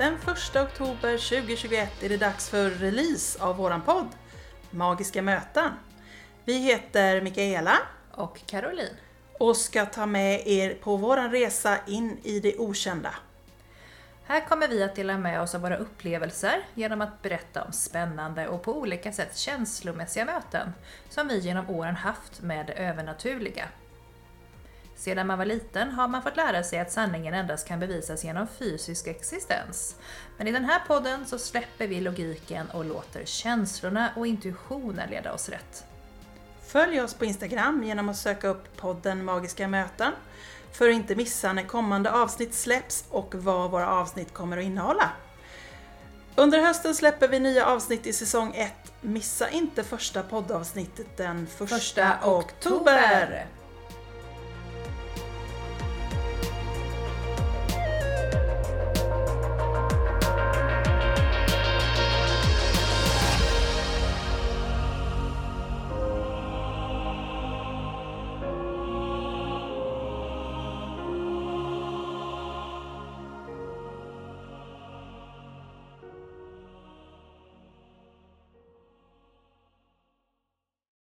Den 1 oktober 2021 är det dags för release av våran podd Magiska möten. Vi heter Mikaela och Caroline och ska ta med er på våran resa in i det okända. Här kommer vi att dela med oss av våra upplevelser genom att berätta om spännande och på olika sätt känslomässiga möten som vi genom åren haft med det övernaturliga. Sedan man var liten har man fått lära sig att sanningen endast kan bevisas genom fysisk existens. Men i den här podden så släpper vi logiken och låter känslorna och intuitionen leda oss rätt. Följ oss på Instagram genom att söka upp podden Magiska möten för att inte missa när kommande avsnitt släpps och vad våra avsnitt kommer att innehålla. Under hösten släpper vi nya avsnitt i säsong 1. Missa inte första poddavsnittet den 1 oktober!